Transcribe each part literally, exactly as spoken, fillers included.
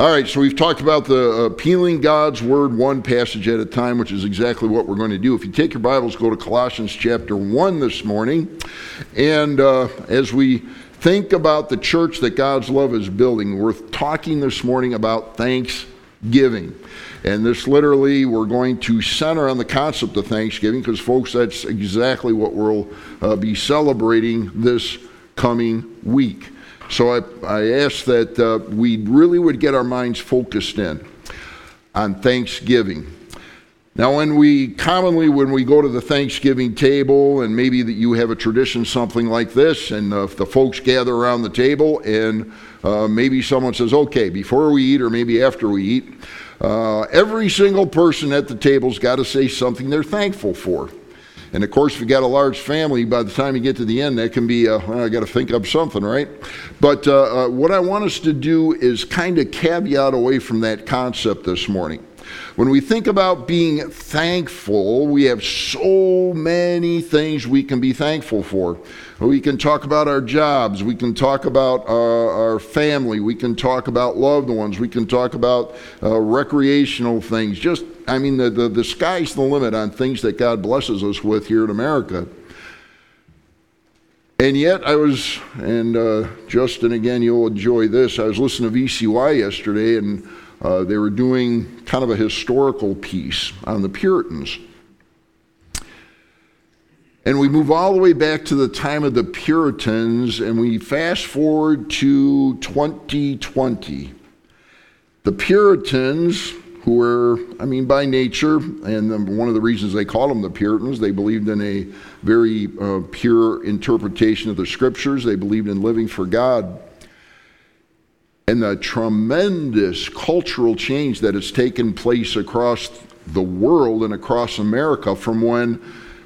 All right, so we've talked about the uh, peeling God's word one passage at a time, which is exactly what we're going to do. If you take your Bibles, go to Colossians chapter one this morning. And uh, as we think about the church that God's love is building, we're talking this morning about thanksgiving. And this literally, we're going to center on the concept of Thanksgiving because, folks, that's exactly what we'll uh, be celebrating this coming week. So I, I ask that uh, we really would get our minds focused in on Thanksgiving. Now, when we commonly, when we go to the Thanksgiving table, and maybe that you have a tradition, something like this, and uh, the folks gather around the table, and uh, maybe someone says, okay, before we eat or maybe after we eat, uh, every single person at the table's got to say something they're thankful for. And of course, if you got a large family, by the time you get to the end, that can be, a, well, I got to think up something, right? But uh, uh, what I want us to do is kind of caveat away from that concept this morning. When we think about being thankful, we have so many things we can be thankful for. We can talk about our jobs. We can talk about uh, our family. We can talk about loved ones. We can talk about uh, recreational things. Just, I mean, the, the, the sky's the limit on things that God blesses us with here in America. And yet I was, and uh, Justin, again, you'll enjoy this. I was listening to V C Y yesterday, and Uh, they were doing kind of a historical piece on the Puritans. And we move all the way back to the time of the Puritans, and we fast forward to twenty twenty. The Puritans, who were, I mean, by nature, and the, one of the reasons they called them the Puritans, they believed in a very uh, pure interpretation of the Scriptures. They believed in living for God. And the tremendous cultural change that has taken place across the world and across America from when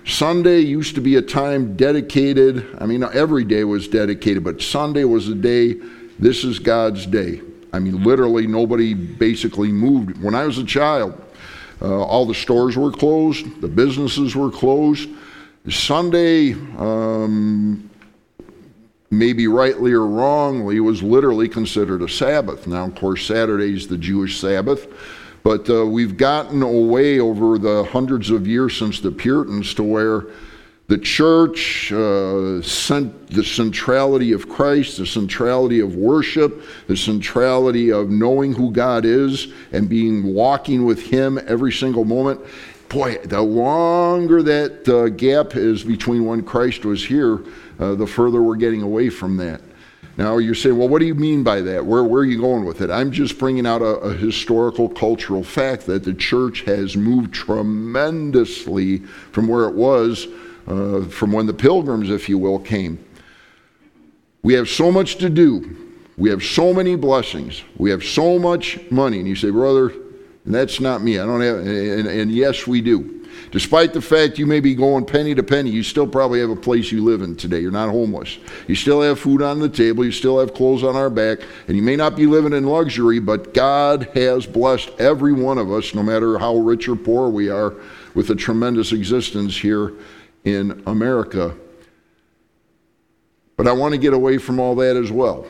Sunday used to be a time dedicated, I mean, every day was dedicated, but Sunday was the day, this is God's day. I mean, literally nobody basically moved. When I was a child, uh, all the stores were closed, the businesses were closed. Sunday, um... maybe rightly or wrongly, was literally considered a Sabbath. Now, of course, Saturday's the Jewish Sabbath, but uh, we've gotten away over the hundreds of years since the Puritans to where the church, uh, cent- the centrality of Christ, the centrality of worship, the centrality of knowing who God is and being walking with Him every single moment. Boy, the longer that uh, gap is between when Christ was here, uh, the further we're getting away from that. Now you're saying, well, what do you mean by that? Where, where are you going with it? I'm just bringing out a, a historical cultural fact that the church has moved tremendously from where it was, uh, from when the pilgrims, if you will, came. We have so much to do. We have so many blessings. We have so much money. And you say, brother, and that's not me. I don't have, and, and yes, we do. Despite the fact you may be going penny to penny, you still probably have a place you live in today. You're not homeless. You still have food on the table. You still have clothes on our back. And you may not be living in luxury, but God has blessed every one of us, no matter how rich or poor we are, with a tremendous existence here in America. But I want to get away from all that as well.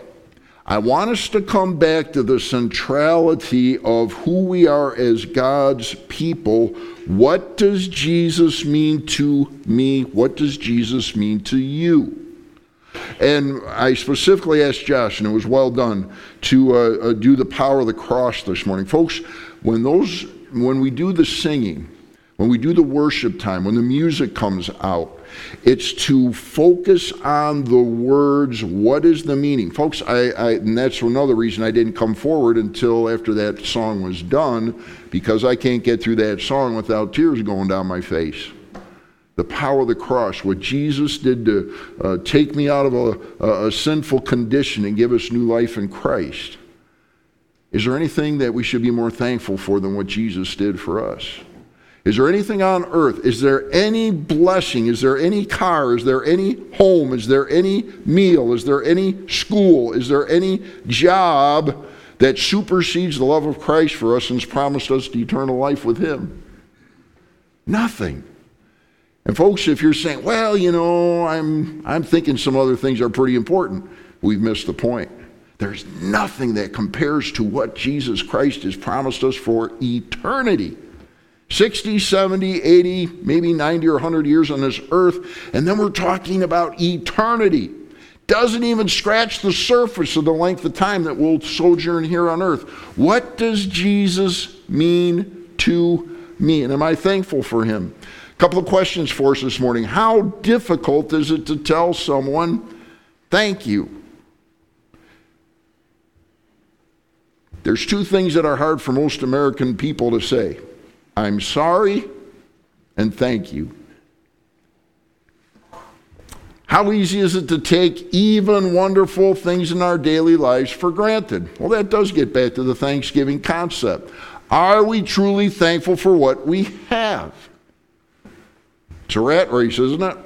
I want us to come back to the centrality of who we are as God's people. What does Jesus mean to me? What does Jesus mean to you? And I specifically asked Josh, and it was well done, to uh, do the power of the cross this morning. Folks, when those, when we do the singing, when we do the worship time, when the music comes out, it's to focus on the words. What is the meaning? Folks, I, I and that's another reason I didn't come forward until after that song was done, because I can't get through that song without tears going down my face. The power of the cross, what Jesus did to uh, take me out of a, a, a sinful condition and give us new life in Christ. Is there anything that we should be more thankful for than what Jesus did for us? Is there anything on earth? Is there any blessing? Is there any car? Is there any home? Is there any meal? Is there any school? Is there any job that supersedes the love of Christ for us and has promised us eternal life with Him? Nothing. And folks, if you're saying, well, you know, I'm I'm thinking some other things are pretty important, we've missed the point. There's nothing that compares to what Jesus Christ has promised us for eternity. sixty, seventy, eighty, maybe ninety or one hundred years on this earth, and then we're talking about eternity. Doesn't even scratch the surface of the length of time that we'll sojourn here on earth. What does Jesus mean to me? And am I thankful for him? A couple of questions for us this morning. How difficult is it to tell someone, thank you? There's two things that are hard for most American people to say. I'm sorry and thank you. How easy is it to take even wonderful things in our daily lives for granted? Well, that does get back to the Thanksgiving concept. Are we truly thankful for what we have? It's a rat race, isn't it?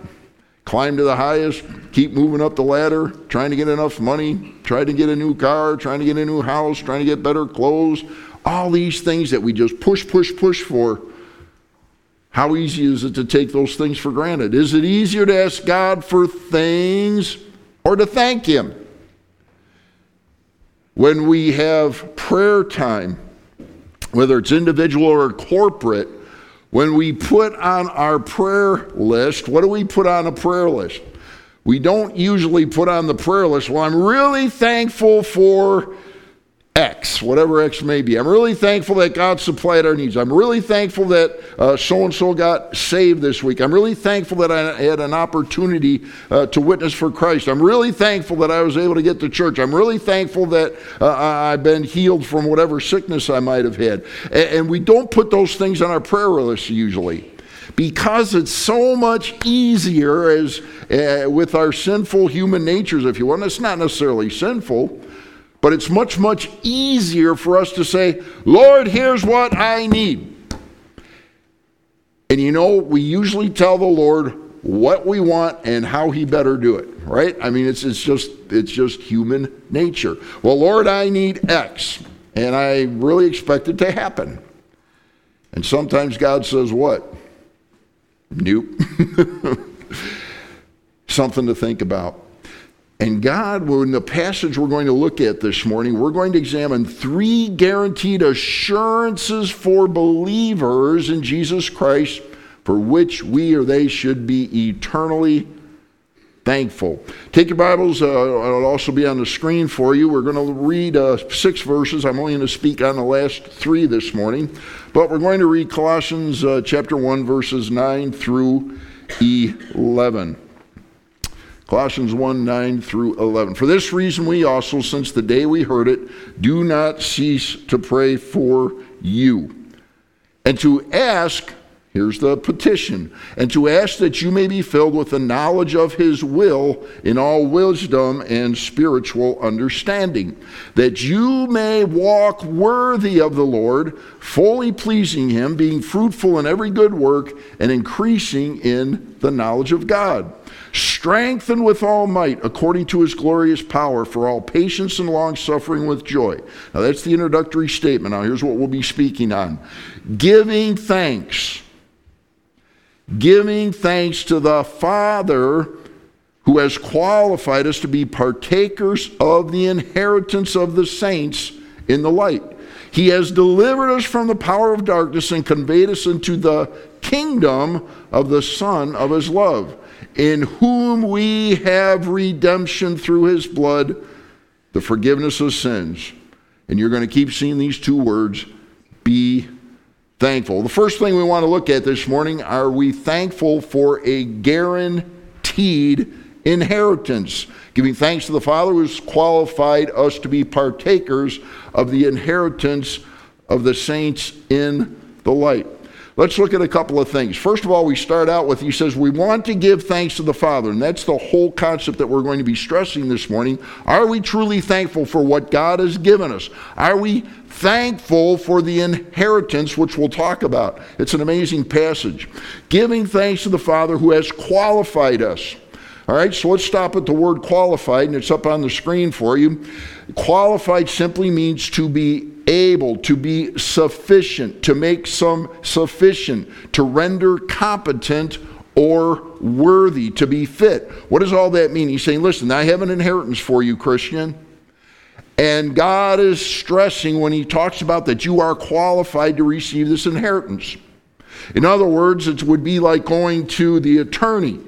Climb to the highest, keep moving up the ladder, trying to get enough money, trying to get a new car, trying to get a new house, trying to get better clothes. All these things that we just push, push, push for. How easy is it to take those things for granted? Is it easier to ask God for things or to thank him? When we have prayer time, whether it's individual or corporate, when we put on our prayer list, what do we put on a prayer list? We don't usually put on the prayer list, well, I'm really thankful for X, whatever X may be. I'm really thankful that God supplied our needs. I'm really thankful that uh, so-and-so got saved this week. I'm really thankful that I had an opportunity uh, to witness for Christ. I'm really thankful that I was able to get to church. I'm really thankful that uh, I've been healed from whatever sickness I might have had. And, and we don't put those things on our prayer list usually, because it's so much easier as uh, with our sinful human natures, if you will. And it's not necessarily sinful, but it's much, much easier for us to say, Lord, here's what I need. And you know, we usually tell the Lord what we want and how he better do it, right? I mean, it's it's just it's just human nature. Well, Lord, I need X, and I really expect it to happen. And sometimes God says what? Nope. Something to think about. And God, in the passage we're going to look at this morning, we're going to examine three guaranteed assurances for believers in Jesus Christ for which we or they should be eternally thankful. Take your Bibles. Uh, it'll also be on the screen for you. We're going to read uh, six verses. I'm only going to speak on the last three this morning. But we're going to read Colossians uh, chapter one, verses nine through eleven. Colossians one, nine through eleven. For this reason we also, since the day we heard it, do not cease to pray for you. And to ask, here's the petition, and to ask that you may be filled with the knowledge of his will in all wisdom and spiritual understanding, that you may walk worthy of the Lord, fully pleasing him, being fruitful in every good work, and increasing in the knowledge of God. Strengthened with all might according to his glorious power for all patience and long suffering with joy. Now that's the introductory statement. Now here's what we'll be speaking on. Giving thanks. Giving thanks to the Father who has qualified us to be partakers of the inheritance of the saints in the light. He has delivered us from the power of darkness and conveyed us into the kingdom of the Son of his love, in whom we have redemption through his blood, the forgiveness of sins. And you're going to keep seeing these two words, be thankful. The first thing we want to look at this morning, are we thankful for a guaranteed inheritance? Giving thanks to the Father who has qualified us to be partakers of the inheritance of the saints in the light. Let's look at a couple of things. First of all, we start out with, he says, we want to give thanks to the Father. And that's the whole concept that we're going to be stressing this morning. Are we truly thankful for what God has given us? Are we thankful for the inheritance, which we'll talk about? It's an amazing passage. Giving thanks to the Father who has qualified us. All right, so let's stop at the word qualified, and it's up on the screen for you. Qualified simply means to be able, to be sufficient, to make some sufficient, to render competent or worthy, to be fit. What does all that mean? He's saying, listen, I have an inheritance for you, Christian. And God is stressing when he talks about that you are qualified to receive this inheritance. In other words, it would be like going to the attorney.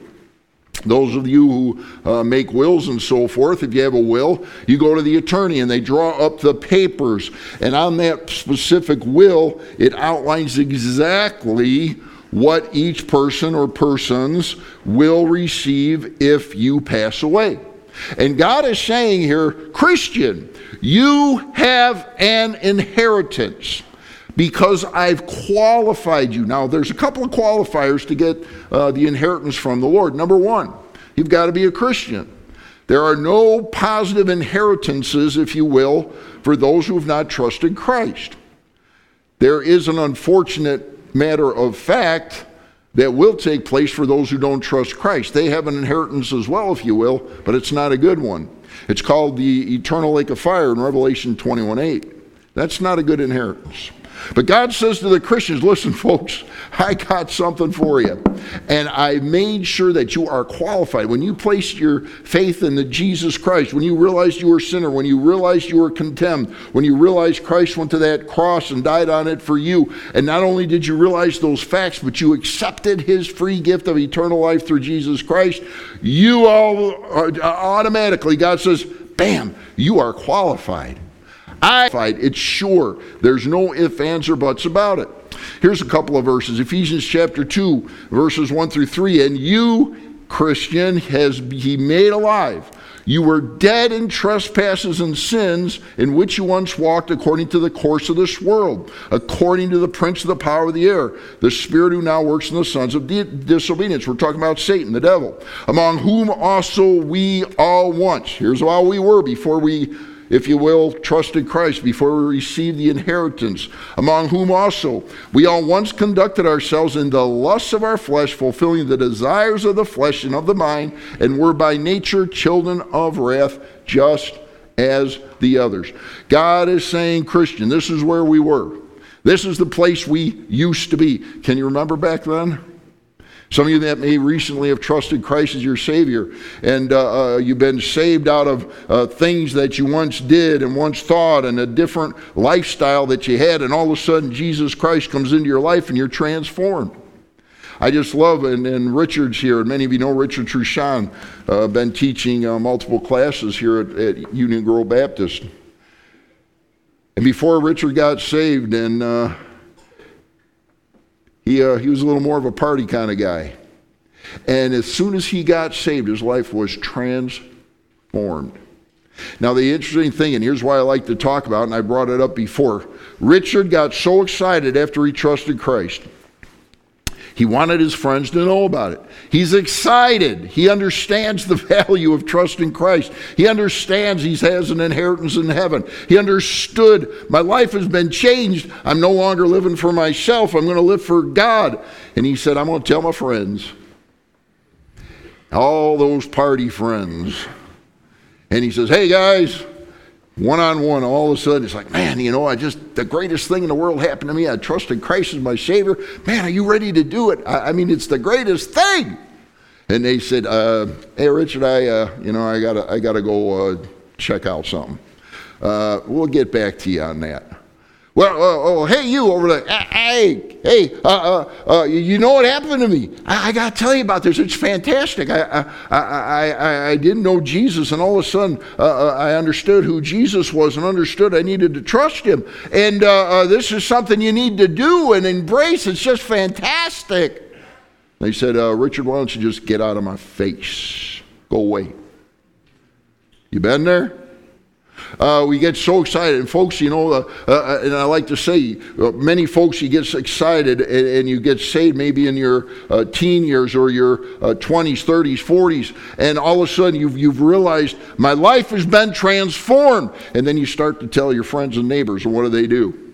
Those of you who uh, make wills and so forth, if you have a will, you go to the attorney and they draw up the papers. And on that specific will, it outlines exactly what each person or persons will receive if you pass away. And God is saying here, Christian, you have an inheritance because I've qualified you. Now, there's a couple of qualifiers to get uh, the inheritance from the Lord. Number one, you've got to be a Christian. There are no positive inheritances, if you will, for those who have not trusted Christ. There is an unfortunate matter of fact that will take place for those who don't trust Christ. They have an inheritance as well, if you will, but it's not a good one. It's called the eternal lake of fire in Revelation twenty-one eight. That's not a good inheritance. But God says to the Christians, listen, folks, I got something for you. And I made sure that you are qualified. When you placed your faith in the Jesus Christ, when you realized you were a sinner, when you realized you were condemned, when you realized Christ went to that cross and died on it for you, and not only did you realize those facts, but you accepted his free gift of eternal life through Jesus Christ, you all are automatically, God says, bam, you are qualified. I, it's sure. There's no ifs, ands, or buts about it. Here's a couple of verses. Ephesians chapter two, verses one through three. And you, Christian, has he made alive. You were dead in trespasses and sins in which you once walked according to the course of this world, according to the prince of the power of the air, the spirit who now works in the sons of disobedience. We're talking about Satan, the devil, among whom also we all once. Here's how we were before we, if you will, trusted Christ, before we received the inheritance, among whom also we all once conducted ourselves in the lusts of our flesh, fulfilling the desires of the flesh and of the mind, and were by nature children of wrath, just as the others. God is saying, Christian, this is where we were. This is the place we used to be. Can you remember back then? Some of you that may recently have trusted Christ as your Savior, and uh, uh, you've been saved out of uh, things that you once did and once thought and a different lifestyle that you had, and all of a sudden Jesus Christ comes into your life and you're transformed. I just love, and, and Richard's here, and many of you know Richard Trushan, uh, been teaching uh, multiple classes here at, at Union Grove Baptist. And before Richard got saved and... Uh, He, uh, he was a little more of a party kind of guy. And as soon as he got saved, his life was transformed. Now, the interesting thing, and here's why I like to talk about it, and I brought it up before. Richard got so excited after he trusted Christ. He wanted his friends to know about it. He's excited. He understands the value of trusting Christ. He understands he has an inheritance in heaven. He understood, my life has been changed. I'm no longer living for myself. I'm going to live for God. And he said, I'm going to tell my friends. All those party friends. And he says, hey guys, one-on-one, all of a sudden, it's like, man, you know, I just, the greatest thing in the world happened to me. I trusted Christ as my Savior. Man, are you ready to do it? I, I mean, it's the greatest thing. And they said, uh, hey, Richard, I, uh, you know, I gotta, I gotta go uh, check out something. Uh, we'll get back to you on that. Well, uh, oh, hey, you over there. Hey, hey, uh, uh, uh, you know what happened to me? I, I got to tell you about this. It's fantastic. I, I, I, I, I didn't know Jesus, and all of a sudden uh, I understood who Jesus was and understood I needed to trust him. And uh, uh, this is something you need to do and embrace. It's just fantastic. They said, uh, Richard, why don't you just get out of my face? Go away. You been there? Uh, we get so excited, and folks, you know, uh, uh, and I like to say, uh, many folks, you get excited, and, and you get saved maybe in your uh, teen years or your uh, twenties, thirties, forties, and all of a sudden you've, you've realized, my life has been transformed, and then you start to tell your friends and neighbors, and what do they do?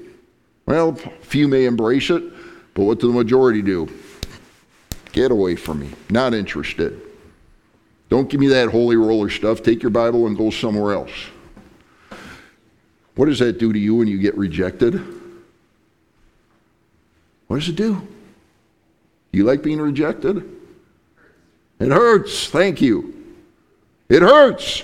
Well, few may embrace it, but what do the majority do? Get away from me, not interested. Don't give me that holy roller stuff, take your Bible and go somewhere else. What does that do to you when you get rejected? What does it do? Do you like being rejected? It hurts. Thank you. It hurts.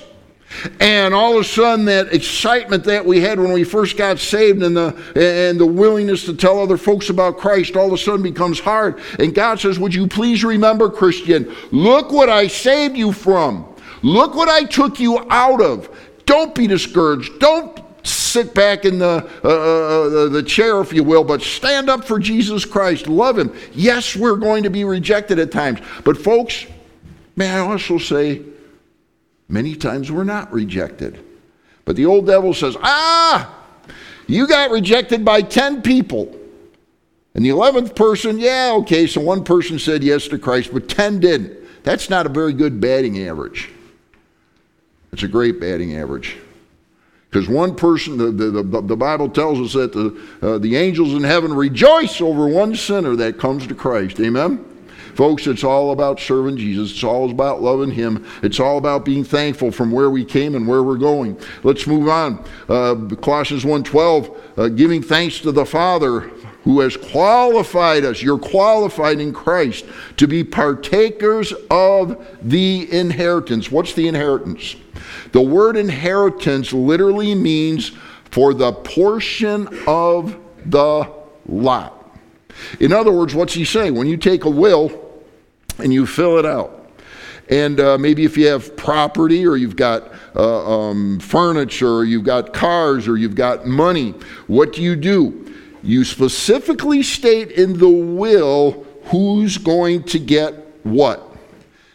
And all of a sudden, that excitement that we had when we first got saved, and the and the willingness to tell other folks about Christ, all of a sudden becomes hard. And God says, would you please remember, Christian, look what I saved you from. Look what I took you out of. Don't be discouraged. Don't sit back in the, uh, the, the chair, if you will, but stand up for Jesus Christ. Love him. Yes, we're going to be rejected at times. But folks, may I also say, many times we're not rejected. But the old devil says, ah, you got rejected by ten people. And the eleventh person, yeah, okay, so one person said yes to Christ, but ten didn't. That's not a very good batting average. It's a great batting average. Because one person, the, the, the, the Bible tells us that the, uh, the angels in heaven rejoice over one sinner that comes to Christ. Amen? Folks, it's all about serving Jesus. It's all about loving him. It's all about being thankful from where we came and where we're going. Let's move on. Uh, Colossians one twelve, uh, giving thanks to the Father who has qualified us. You're qualified in Christ to be partakers of the inheritance. What's the inheritance? The word inheritance literally means for the portion of the lot. In other words, what's he saying? When you take a will and you fill it out, and uh, maybe if you have property, or you've got uh, um, furniture, or you've got cars, or you've got money, what do you do? You specifically state in the will who's going to get what.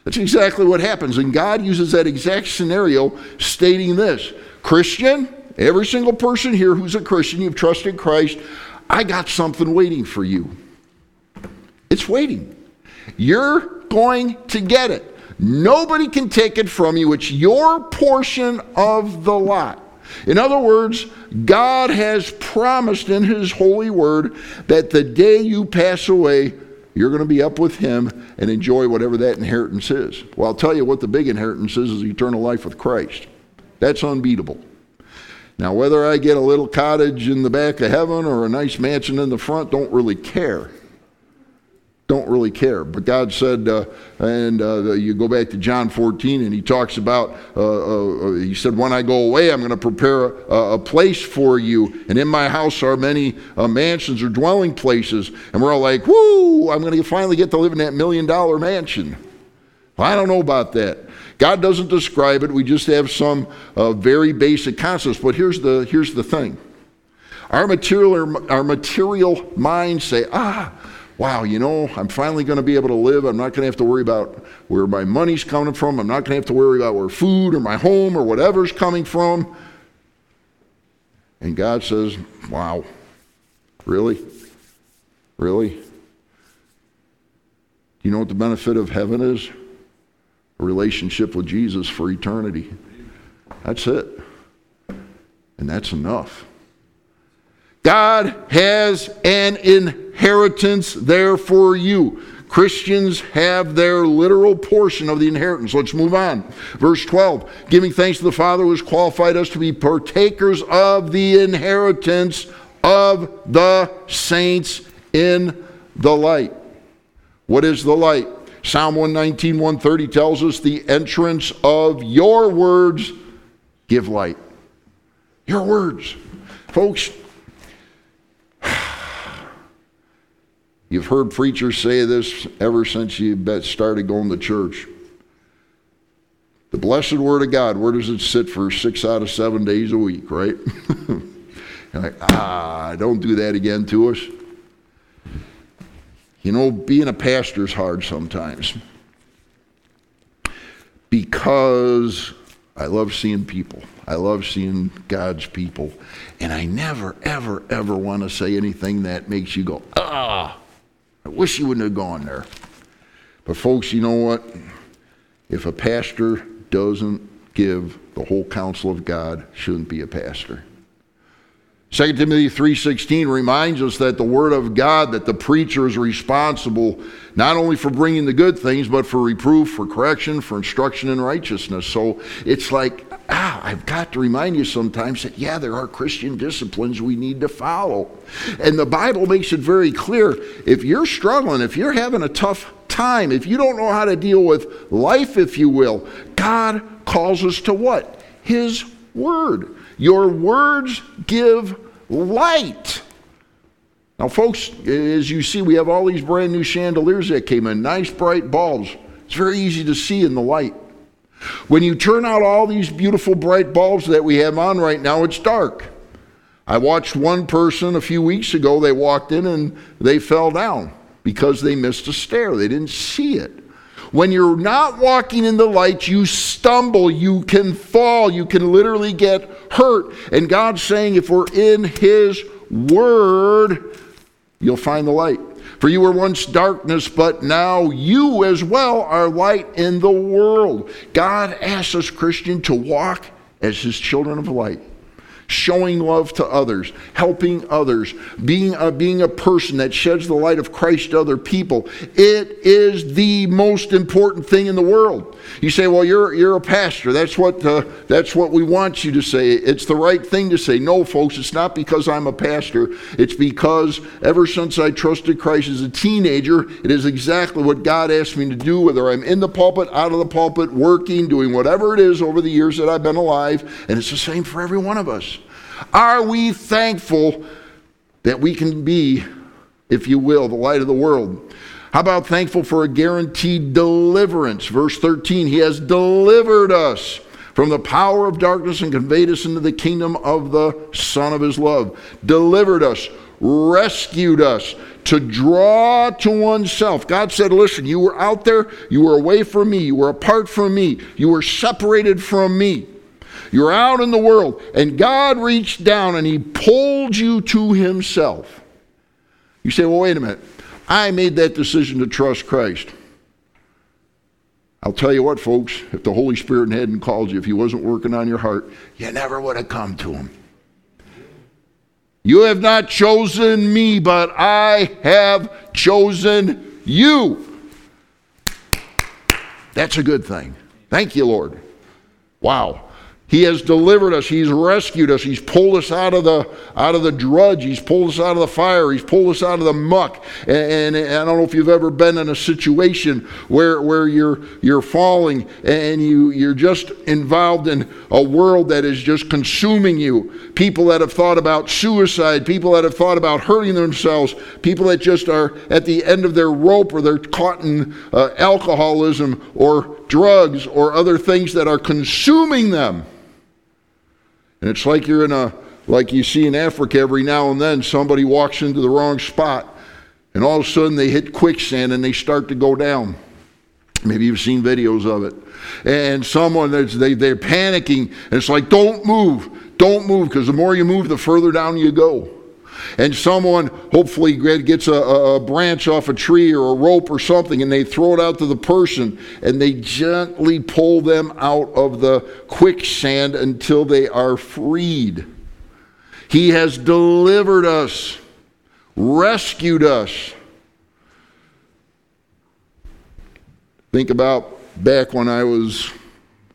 That's exactly what happens. And God uses that exact scenario, stating this. Christian, every single person here who's a Christian, you've trusted Christ, I got something waiting for you. It's waiting. You're going to get it. Nobody can take it from you. It's your portion of the lot. In other words, God has promised in his holy word that the day you pass away, you're going to be up with him and enjoy whatever that inheritance is. Well, I'll tell you what the big inheritance is, is eternal life with Christ. That's unbeatable. Now, whether I get a little cottage in the back of heaven or a nice mansion in the front, don't really care. Don't really care. But God said, uh, and uh, you go back to John fourteen, and he talks about, uh, uh, he said, when I go away, I'm going to prepare a, a place for you. And in my house are many uh, mansions or dwelling places. And we're all like, woo, I'm going to finally get to live in that million-dollar mansion. Well, I don't know about that. God doesn't describe it. We just have some uh, very basic concepts. But here's the here's the thing: our material our material minds say, "Ah, wow, you know, I'm finally going to be able to live. I'm not going to have to worry about where my money's coming from. I'm not going to have to worry about where food or my home or whatever's coming from." And God says, "Wow, really, really? Do you know what the benefit of heaven is? A relationship with Jesus for eternity. That's it. And that's enough." God has an inheritance there for you. Christians have their literal portion of the inheritance. Let's move on. Verse twelve, giving thanks to the Father who has qualified us to be partakers of the inheritance of the saints in the light. What is the light? Psalm one nineteen, one thirty tells us the entrance of your words give light. Your words. Folks, you've heard preachers say this ever since you started going to church. The blessed word of God, where does it sit for six out of seven days a week, right? You're like, ah, don't do that again to us. You know, being a pastor is hard sometimes because I love seeing people. I love seeing God's people. And I never, ever, ever want to say anything that makes you go, ah, I wish you wouldn't have gone there. But folks, you know what? If a pastor doesn't give the whole counsel of God, shouldn't be a pastor. Second Timothy three sixteen reminds us that the word of God, that the preacher is responsible not only for bringing the good things, but for reproof, for correction, for instruction in righteousness. So it's like, ah, I've got to remind you sometimes that, yeah, there are Christian disciplines we need to follow. And the Bible makes it very clear, if you're struggling, if you're having a tough time, if you don't know how to deal with life, if you will, God calls us to what? his word. Your words give light. Now, folks, as you see, we have all these brand new chandeliers that came in, nice bright bulbs. It's very easy to see in the light. When you turn out all these beautiful bright bulbs that we have on right now, it's dark. I watched one person a few weeks ago. They walked in and they fell down because they missed a stair. They didn't see it. When you're not walking in the light, you stumble, you can fall, you can literally get hurt. And God's saying, if we're in his word, you'll find the light. For you were once darkness, but now you as well are light in the world. God asks us, Christian, to walk as his children of light, showing love to others, helping others, being a, being a person that sheds the light of Christ to other people. It is the most important thing in the world. You say, well, you're you're a pastor. That's what uh, that's what we want you to say. It's the right thing to say. No, folks, it's not because I'm a pastor. It's because ever since I trusted Christ as a teenager, it is exactly what God asked me to do, whether I'm in the pulpit, out of the pulpit, working, doing whatever it is over the years that I've been alive, and it's the same for every one of us. Are we thankful that we can be, if you will, the light of the world? How about thankful for a guaranteed deliverance? Verse thirteen, he has delivered us from the power of darkness and conveyed us into the kingdom of the Son of his love. Delivered us, rescued us, to draw to oneself. God said, listen, you were out there, you were away from me, you were apart from me, you were separated from me. You're out in the world, and God reached down and he pulled you to himself. You say, well, wait a minute. I made that decision to trust Christ. I'll tell you what, folks, if the Holy Spirit hadn't called you, if he wasn't working on your heart, you never would have come to him. You have not chosen me, but I have chosen you. That's a good thing. Thank you, Lord. Wow. He has delivered us. He's rescued us. He's pulled us out of the out of the drudge. He's pulled us out of the fire. He's pulled us out of the muck. And, and, and I don't know if you've ever been in a situation where where you're you're falling and you you're just involved in a world that is just consuming you. People that have thought about suicide. People that have thought about hurting themselves. People that just are at the end of their rope, or they're caught in uh, alcoholism or drugs or other things that are consuming them. And it's like you're in a, like you see in Africa every now and then, somebody walks into the wrong spot and all of a sudden they hit quicksand and they start to go down. Maybe you've seen videos of it. And someone, that's, they, they're panicking, and it's like, don't move, don't move, because the more you move, the further down you go. And someone hopefully gets a, a branch off a tree or a rope or something, and they throw it out to the person, and they gently pull them out of the quicksand until they are freed. He has delivered us, rescued us. Think about back when I was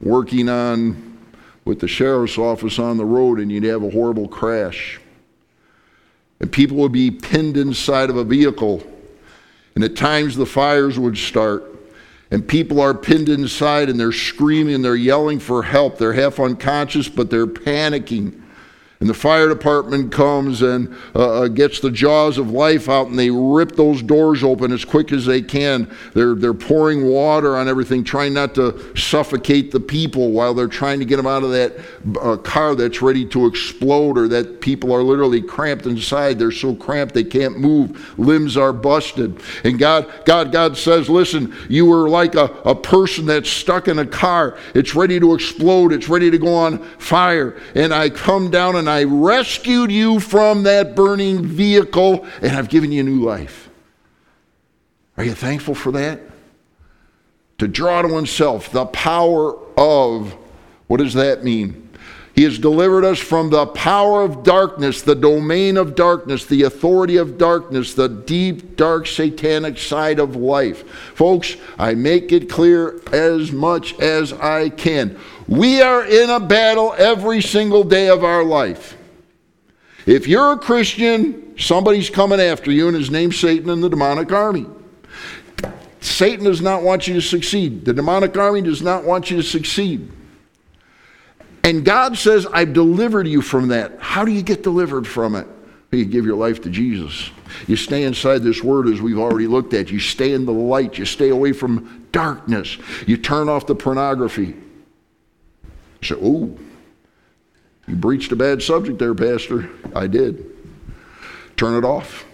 working on with the sheriff's office on the road, and you'd have a horrible crash. And people would be pinned inside of a vehicle. And at times the fires would start. And people are pinned inside and they're screaming, they're yelling for help. They're half unconscious, but they're panicking. And the fire department comes and uh, gets the jaws of life out, and they rip those doors open as quick as they can. They're, they're pouring water on everything, trying not to suffocate the people while they're trying to get them out of that uh, car that's ready to explode, or that people are literally cramped inside. They're so cramped they can't move. Limbs are busted. And God, God, God says, listen, you were like a, a person that's stuck in a car. It's ready to explode. It's ready to go on fire. And I come down and I I rescued you from that burning vehicle, and I've given you new life. Are you thankful for that? To draw to oneself the power of, what does that mean? He has delivered us from the power of darkness, the domain of darkness, the authority of darkness, the deep, dark, satanic side of life. Folks, I make it clear as much as I can. We are in a battle every single day of our life. If you're a Christian, somebody's coming after you, and his name's Satan and the demonic army. Satan does not want you to succeed. The demonic army does not want you to succeed. And God says, I've delivered you from that. How do you get delivered from it? You give your life to Jesus. You stay inside this word, as we've already looked at. You stay in the light. You stay away from darkness. You turn off the pornography. So, oh, you breached a bad subject there, Pastor. I did. Turn it off.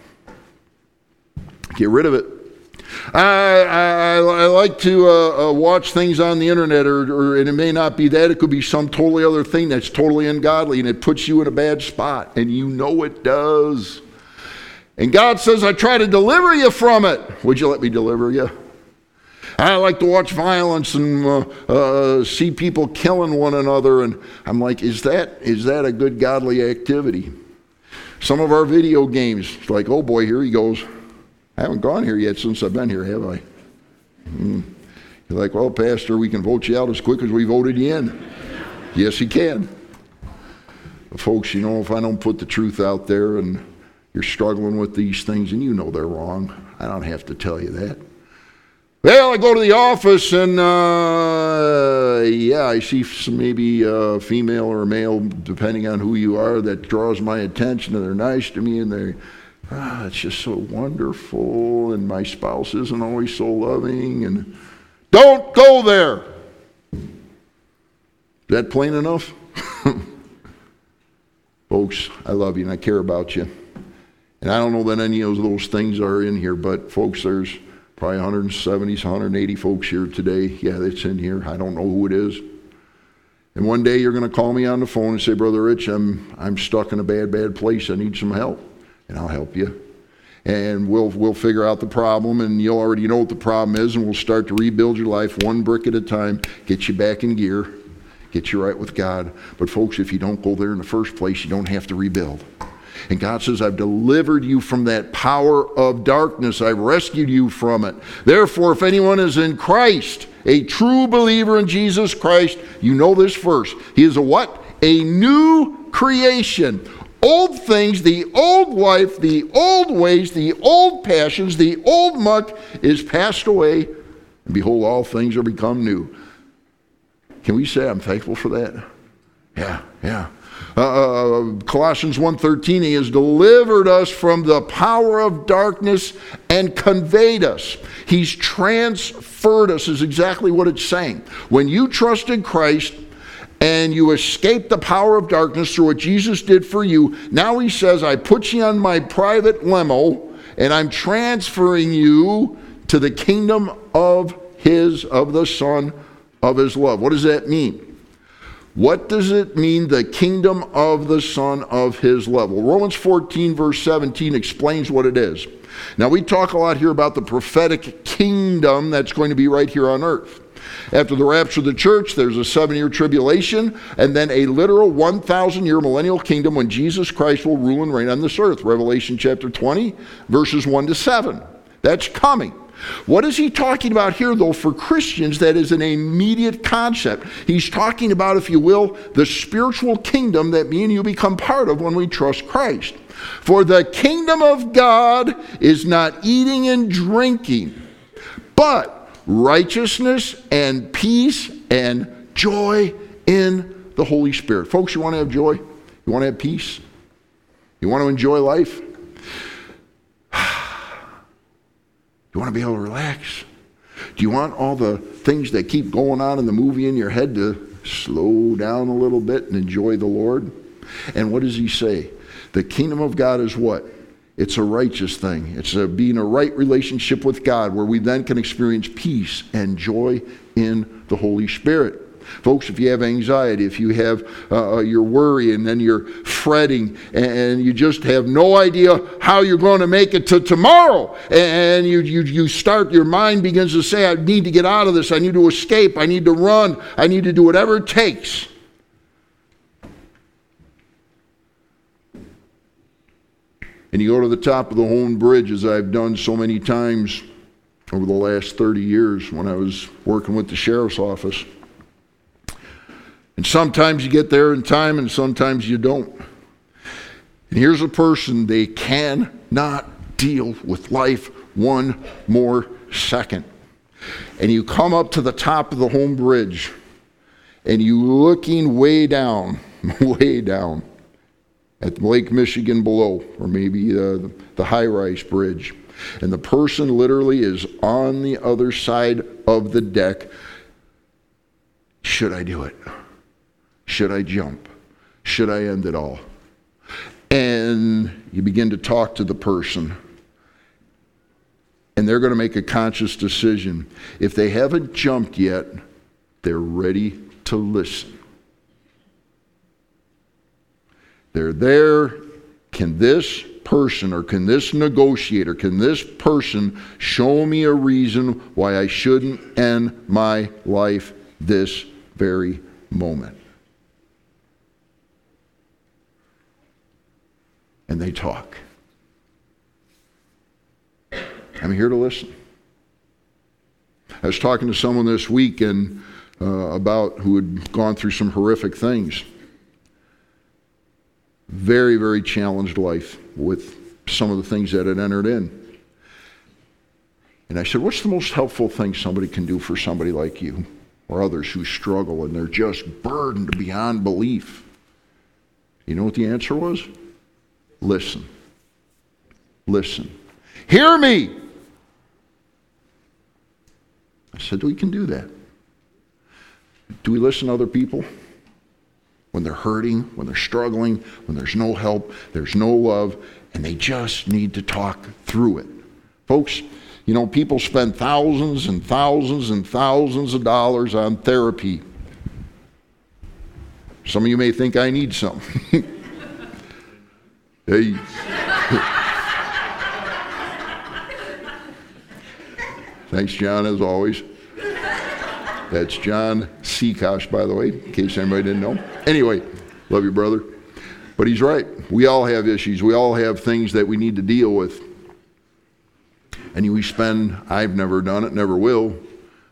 Get rid of it. I, I, I like to uh, uh, watch things on the internet, or, or and it may not be that. It could be some totally other thing that's totally ungodly, and it puts you in a bad spot, and you know it does. And God says, I try to deliver you from it. Would you let me deliver you? I like to watch violence and uh, uh, see people killing one another, and I'm like, is that is that a good godly activity? Some of our video games, it's like, oh boy, here he goes. I haven't gone here yet since I've been here, have I? Mm. You're like, well, Pastor, we can vote you out as quick as we voted you in. Yes, you can. But folks, you know, if I don't put the truth out there and you're struggling with these things, and you know they're wrong, I don't have to tell you that. Well, I go to the office and, uh, yeah, I see some maybe uh, female or male, depending on who you are, that draws my attention, and they're nice to me, and they're, ah, it's just so wonderful, and my spouse isn't always so loving, and don't go there. Is that plain enough? Folks, I love you and I care about you. And I don't know that any of those things are in here, but folks, there's probably one hundred seventy, one hundred eighty folks here today. Yeah, it's in here. I don't know who it is. And one day you're going to call me on the phone and say, Brother Rich, I'm I'm stuck in a bad, bad place. I need some help. And I'll help you. And we'll we'll figure out the problem, and you'll already know what the problem is, and we'll start to rebuild your life one brick at a time, get you back in gear, get you right with God. But folks, if you don't go there in the first place, you don't have to rebuild. And God says, I've delivered you from that power of darkness. I've rescued you from it. Therefore, if anyone is in Christ, a true believer in Jesus Christ, you know this verse. He is a what? A new creation. Old things, the old life, the old ways, the old passions, the old muck is passed away, and behold, all things are become new. Can we say I'm thankful for that? Yeah, yeah. Uh, Colossians one thirteen, he has delivered us from the power of darkness and conveyed us. He's transferred us is exactly what it's saying. When you trust in Christ, and you escape the power of darkness through what Jesus did for you. Now he says, I put you on my private limo, and I'm transferring you to the kingdom of his, of the Son of his love. What does that mean? What does it mean, the kingdom of the Son of his love? Well, Romans fourteen, verse seventeen explains what it is. Now, we talk a lot here about the prophetic kingdom that's going to be right here on earth. After the rapture of the church, there's a seven-year tribulation, and then a literal one thousand year millennial kingdom when Jesus Christ will rule and reign on this earth. Revelation chapter twenty, verses one to seven. That's coming. What is he talking about here, though, for Christians? That is an immediate concept. He's talking about, if you will, the spiritual kingdom that me and you become part of when we trust Christ. For the kingdom of God is not eating and drinking, but righteousness and peace and joy in the Holy Spirit. Folks, you want to have joy? You want to have peace? You want to enjoy life? You want to be able to relax? Do you want all the things that keep going on in the movie in your head to slow down a little bit and enjoy the Lord? And what does he say? The kingdom of God is what? It's a righteous thing. It's a, being a right relationship with God, where we then can experience peace and joy in the Holy Spirit. Folks, if you have anxiety, if you have uh, your worry, and then you're fretting, and you just have no idea how you're going to make it to tomorrow, and you, you, you start, your mind begins to say, I need to get out of this, I need to escape, I need to run, I need to do whatever it takes. And you go to the top of the Holm Bridge, as I've done so many times over the last thirty years when I was working with the sheriff's office. And sometimes you get there in time, and sometimes you don't. And here's a person, they cannot deal with life one more second. And you come up to the top of the Holm Bridge, and you looking way down, way down at Lake Michigan below, or maybe the, the high-rise bridge. And the person literally is on the other side of the deck. Should I do it? Should I jump? Should I end it all? And you begin to talk to the person. And they're going to make a conscious decision. If they haven't jumped yet, they're ready to listen. They're there. Can this person, or can this negotiator, can this person show me a reason why I shouldn't end my life this very moment? And they talk. I'm here to listen. I was talking to someone this week and uh, about who had gone through some horrific things. Very, very challenged life with some of the things that had entered in. And I said, what's the most helpful thing somebody can do for somebody like you or others who struggle and they're just burdened beyond belief? You know what the answer was? Listen. Listen. Hear me. I said, we can do that. Do we listen to other people? When they're hurting, when they're struggling, when there's no help, there's no love, and they just need to talk through it. Folks, you know, people spend thousands and thousands and thousands of dollars on therapy. Some of you may think I need some. Hey. Thanks, John, as always. That's John Seacosh, by the way, in case anybody didn't know. Anyway, love you, brother. But he's right. We all have issues. We all have things that we need to deal with. And we spend, I've never done it, never will,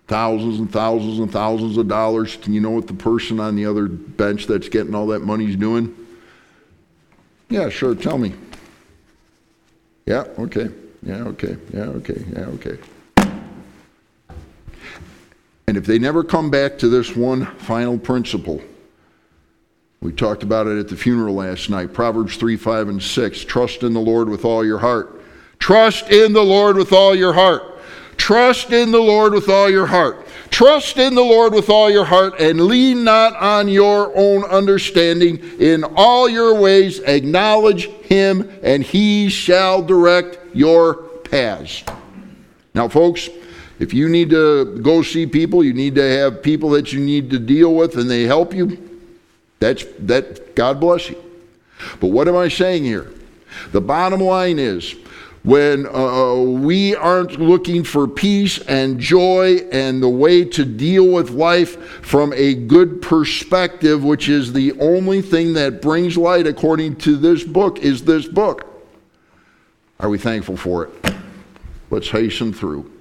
thousands and thousands and thousands of dollars. You know what the person on the other bench that's getting all that money's doing? Yeah, sure, tell me. Yeah, okay. Yeah, okay. Yeah, okay. Yeah, okay. And if they never come back to this one final principle, we talked about it at the funeral last night, Proverbs three, five, and six, trust in the Lord with all your heart. Trust in the Lord with all your heart. Trust in the Lord with all your heart. Trust in the Lord with all your heart and lean not on your own understanding. In all your ways acknowledge him and he shall direct your paths. Now, folks, if you need to go see people, you need to have people that you need to deal with and they help you, that's that. God bless you. But what am I saying here? The bottom line is, when uh, we aren't looking for peace and joy and the way to deal with life from a good perspective, which is the only thing that brings light according to this book, is this book. Are we thankful for it? Let's hasten through.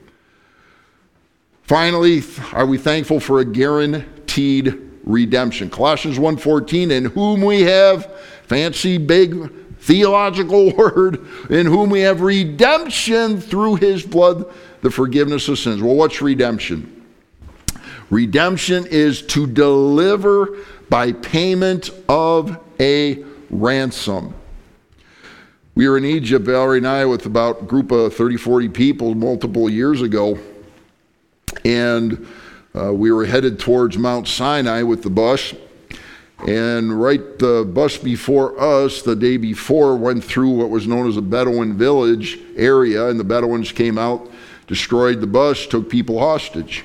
Finally, are we thankful for a guaranteed redemption? Colossians one fourteen, in whom we have, fancy big theological word, in whom we have redemption through his blood, the forgiveness of sins. Well, what's redemption? Redemption is to deliver by payment of a ransom. We were in Egypt, Valerie and I, with about a group of thirty, forty people multiple years ago. And uh, we were headed towards Mount Sinai with the bus. And right the bus before us, the day before, went through what was known as a Bedouin village area. And the Bedouins came out, destroyed the bus, took people hostage.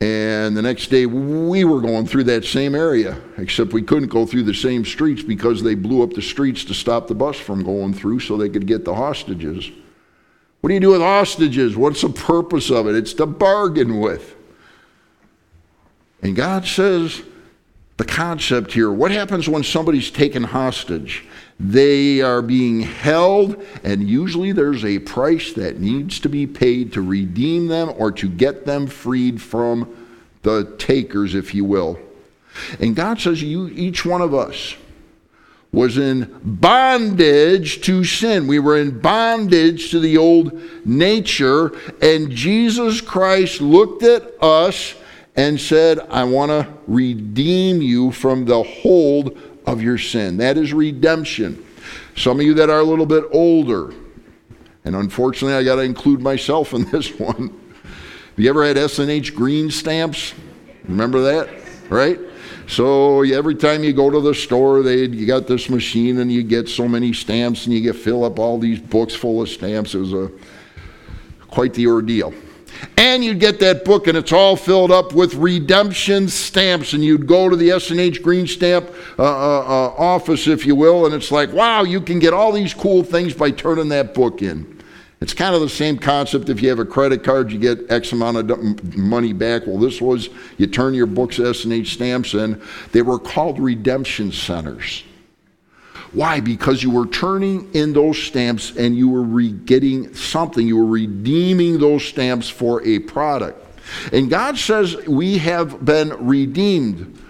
And the next day, we were going through that same area, except we couldn't go through the same streets because they blew up the streets to stop the bus from going through so they could get the hostages. What do you do with hostages? What's the purpose of it? It's to bargain with. And God says the concept here, what happens when somebody's taken hostage? They are being held, and usually there's a price that needs to be paid to redeem them or to get them freed from the takers, if you will. And God says you, each one of us, was in bondage to sin. We were in bondage to the old nature, and Jesus Christ looked at us and said, I want to redeem you from the hold of your sin. That is redemption. Some of you that are a little bit older, and unfortunately I got to include myself in this one. Have you ever had S and H green stamps? Remember that, right? So every time you go to the store, they you got this machine and you get so many stamps and you get fill up all these books full of stamps. It was a quite the ordeal. And you'd get that book and it's all filled up with redemption stamps, and you'd go to the S and H green stamp uh, uh, uh, office, if you will, and it's like, wow, you can get all these cool things by turning that book in. It's kind of the same concept. If you have a credit card, you get X amount of money back. Well, this was, you turn your books S and H stamps in. They were called redemption centers. Why? Because you were turning in those stamps and you were re- getting something. You were redeeming those stamps for a product. And God says we have been redeemed.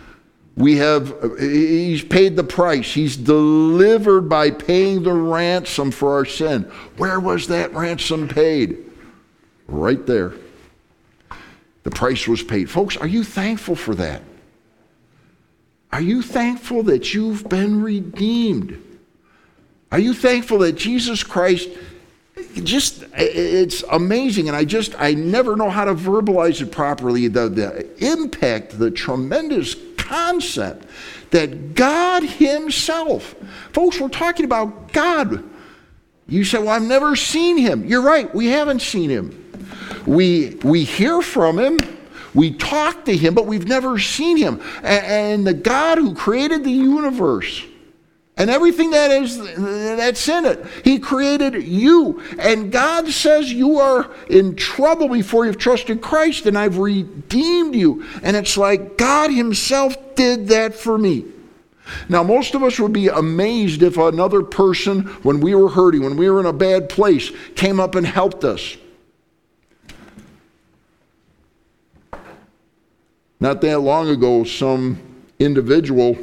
We have, he's paid the price. He's delivered by paying the ransom for our sin. Where was that ransom paid? Right there. The price was paid. Folks, are you thankful for that? Are you thankful that you've been redeemed? Are you thankful that Jesus Christ, just, it's amazing, and I just, I never know how to verbalize it properly, the, the impact, the tremendous concept that God himself, folks, we're talking about God. You say, well, I've never seen him. You're right, we haven't seen him. We we hear from him. We talk to him, but we've never seen him. And the God who created the universe and everything that is that's in it, he created you. And God says you are in trouble before you've trusted Christ, and I've redeemed you. And it's like God himself did that for me. Now, most of us would be amazed if another person, when we were hurting, when we were in a bad place, came up and helped us. Not that long ago, some individual,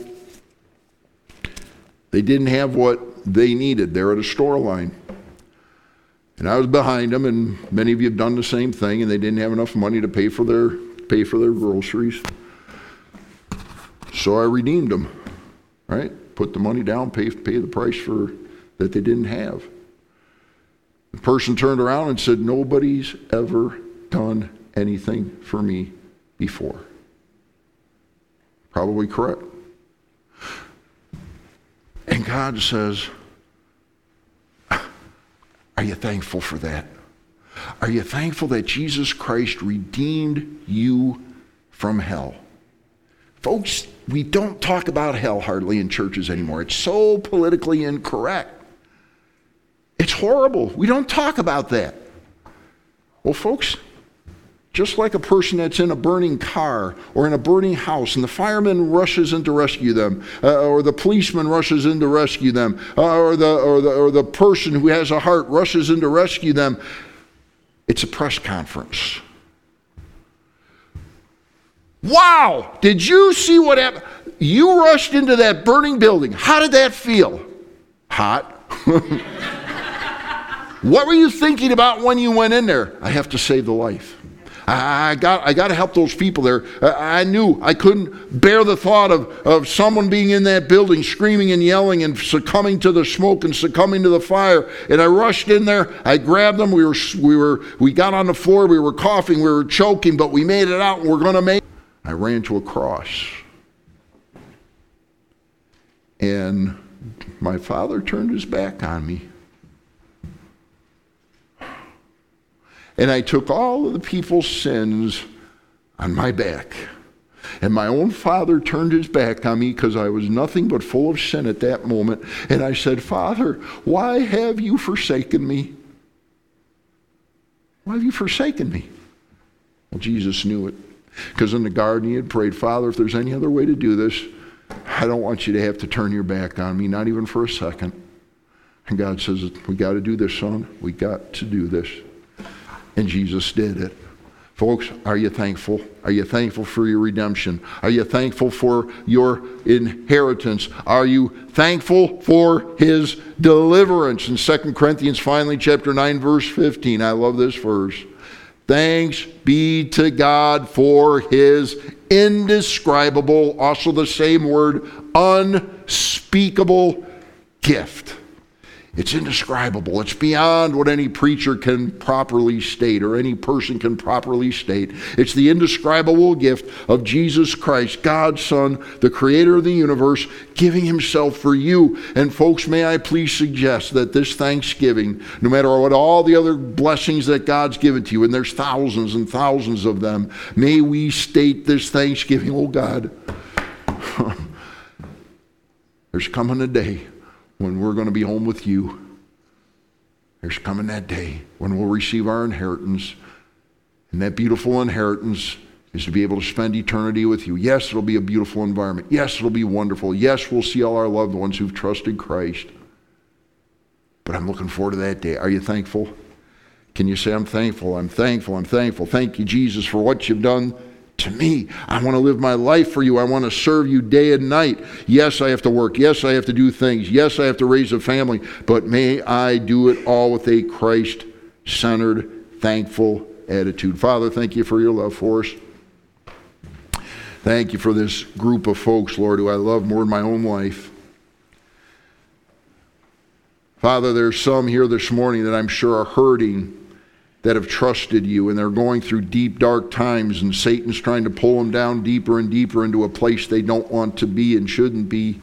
they didn't have what they needed. They're at a store line. And I was behind them, and many of you have done the same thing, and they didn't have enough money to pay for their, pay for their groceries. So I redeemed them, right? Put the money down, pay, pay the price for that they didn't have. The person turned around and said, nobody's ever done anything for me before. Probably correct. And God says, are you thankful for that? Are you thankful that Jesus Christ redeemed you from hell? Folks, we don't talk about hell hardly in churches anymore. It's so politically incorrect. It's horrible. We don't talk about that. Well, folks, just like a person that's in a burning car or in a burning house, and the fireman rushes in to rescue them, uh, or the policeman rushes in to rescue them, uh, or, the, or, the, or the person who has a heart rushes in to rescue them. It's a press conference. Wow! Did you see what happened? You rushed into that burning building. How did that feel? Hot. What were you thinking about when you went in there? I have to save the life. I got I got to help those people there. I knew I couldn't bear the thought of, of someone being in that building screaming and yelling and succumbing to the smoke and succumbing to the fire. And I rushed in there. I grabbed them. We were we were we got on the floor. We were coughing. We were choking, but we made it out, and we're going to make it. I ran to a cross. And my father turned his back on me. And I took all of the people's sins on my back. And my own father turned his back on me because I was nothing but full of sin at that moment. And I said, Father, why have you forsaken me? Why have you forsaken me? Well, Jesus knew it. Because in the garden he had prayed, Father, if there's any other way to do this, I don't want you to have to turn your back on me, not even for a second. And God says, we got to do this, son. We got to do this. And Jesus did it. Folks, are you thankful? Are you thankful for your redemption? Are you thankful for your inheritance? Are you thankful for his deliverance? In Second Corinthians, finally, chapter nine, verse fifteen. I love this verse. Thanks be to God for his indescribable, also the same word, unspeakable gift. It's indescribable. It's beyond what any preacher can properly state or any person can properly state. It's the indescribable gift of Jesus Christ, God's Son, the creator of the universe, giving himself for you. And folks, may I please suggest that this Thanksgiving, no matter what all the other blessings that God's given to you, and there's thousands and thousands of them, may we state this Thanksgiving, oh God, there's coming a day when we're going to be home with you. There's coming that day when we'll receive our inheritance. And that beautiful inheritance is to be able to spend eternity with you. Yes, it'll be a beautiful environment. Yes, it'll be wonderful. Yes, we'll see all our loved ones who've trusted Christ. But I'm looking forward to that day. Are you thankful? Can you say, I'm thankful, I'm thankful, I'm thankful. Thank you, Jesus, for what you've done to me. I want to live my life for you. I want to serve you day and night. Yes, I have to work. Yes, I have to do things. Yes, I have to raise a family. But may I do it all with a Christ-centered, thankful attitude. Father, thank you for your love for us. Thank you for this group of folks, Lord, who I love more than my own life. Father, there's some here this morning that I'm sure are hurting, that have trusted you, and they're going through deep, dark times, and Satan's trying to pull them down deeper and deeper into a place they don't want to be and shouldn't be.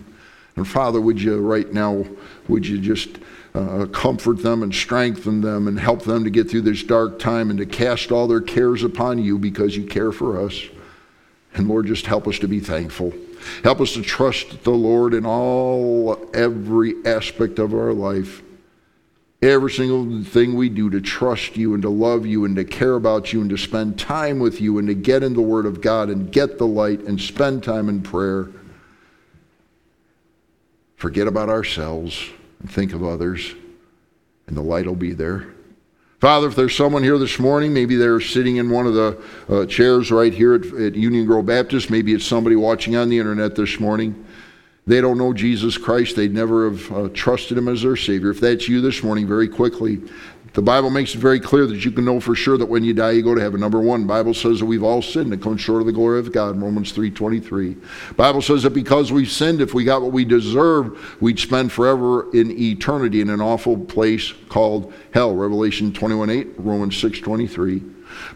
And Father, would you right now, would you just uh, comfort them and strengthen them and help them to get through this dark time and to cast all their cares upon you because you care for us. And Lord, just help us to be thankful. Help us to trust the Lord in all, every aspect of our life. Every single thing we do, to trust you and to love you and to care about you and to spend time with you and to get in the Word of God and get the light and spend time in prayer. Forget about ourselves and think of others, and the light will be there. Father, if there's someone here this morning, maybe they're sitting in one of the uh, chairs right here at, at Union Grove Baptist, maybe it's somebody watching on the internet this morning. They don't know Jesus Christ. They'd never have uh, trusted him as their Savior. If that's you this morning, very quickly, the Bible makes it very clear that you can know for sure that when you die, you go to heaven. Number one, the Bible says that we've all sinned and come short of the glory of God, Romans three twenty-three. The Bible says that because we've sinned, if we got what we deserve, we'd spend forever in eternity in an awful place called hell, Revelation twenty-one eight, Romans six twenty-three.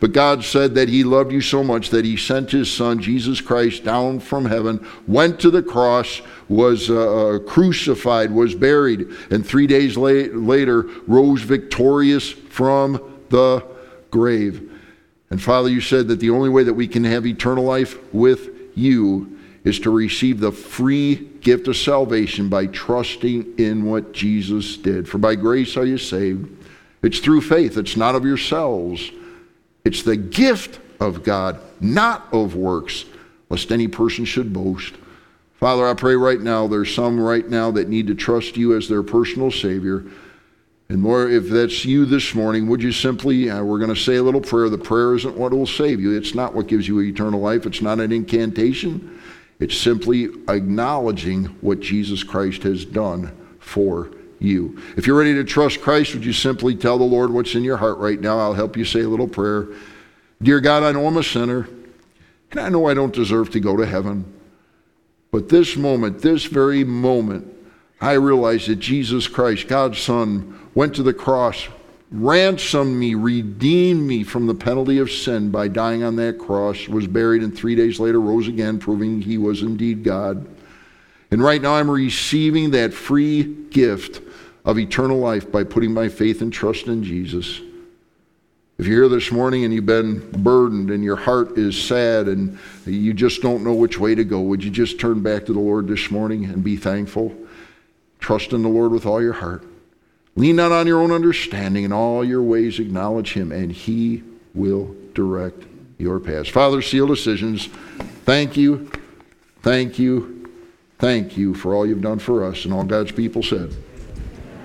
But God said that he loved you so much that he sent his Son, Jesus Christ, down from heaven, went to the cross, was uh, crucified, was buried, and three days later rose victorious from the grave. And Father, you said that the only way that we can have eternal life with you is to receive the free gift of salvation by trusting in what Jesus did. For by grace are you saved. It's through faith. It's not of yourselves. It's the gift of God, not of works, lest any person should boast. Father, I pray right now, there's some right now that need to trust you as their personal Savior. And Lord, if that's you this morning, would you simply, uh, we're going to say a little prayer. The prayer isn't what will save you. It's not what gives you eternal life. It's not an incantation. It's simply acknowledging what Jesus Christ has done for you. You. If you're ready to trust Christ, would you simply tell the Lord what's in your heart right now? I'll help you say a little prayer. Dear God, I know I'm a sinner, and I know I don't deserve to go to heaven. But this moment, this very moment, I realize that Jesus Christ, God's Son, went to the cross, ransomed me, redeemed me from the penalty of sin by dying on that cross, was buried, and three days later rose again, proving he was indeed God. And right now I'm receiving that free gift of eternal life by putting my faith and trust in Jesus. If you're here this morning and you've been burdened and your heart is sad and you just don't know which way to go, would you just turn back to the Lord this morning and be thankful? Trust in the Lord with all your heart. Lean not on your own understanding. In all your ways acknowledge him, and he will direct your paths. Father, seal decisions. Thank you. Thank you. Thank you for all you've done for us, and all God's people said.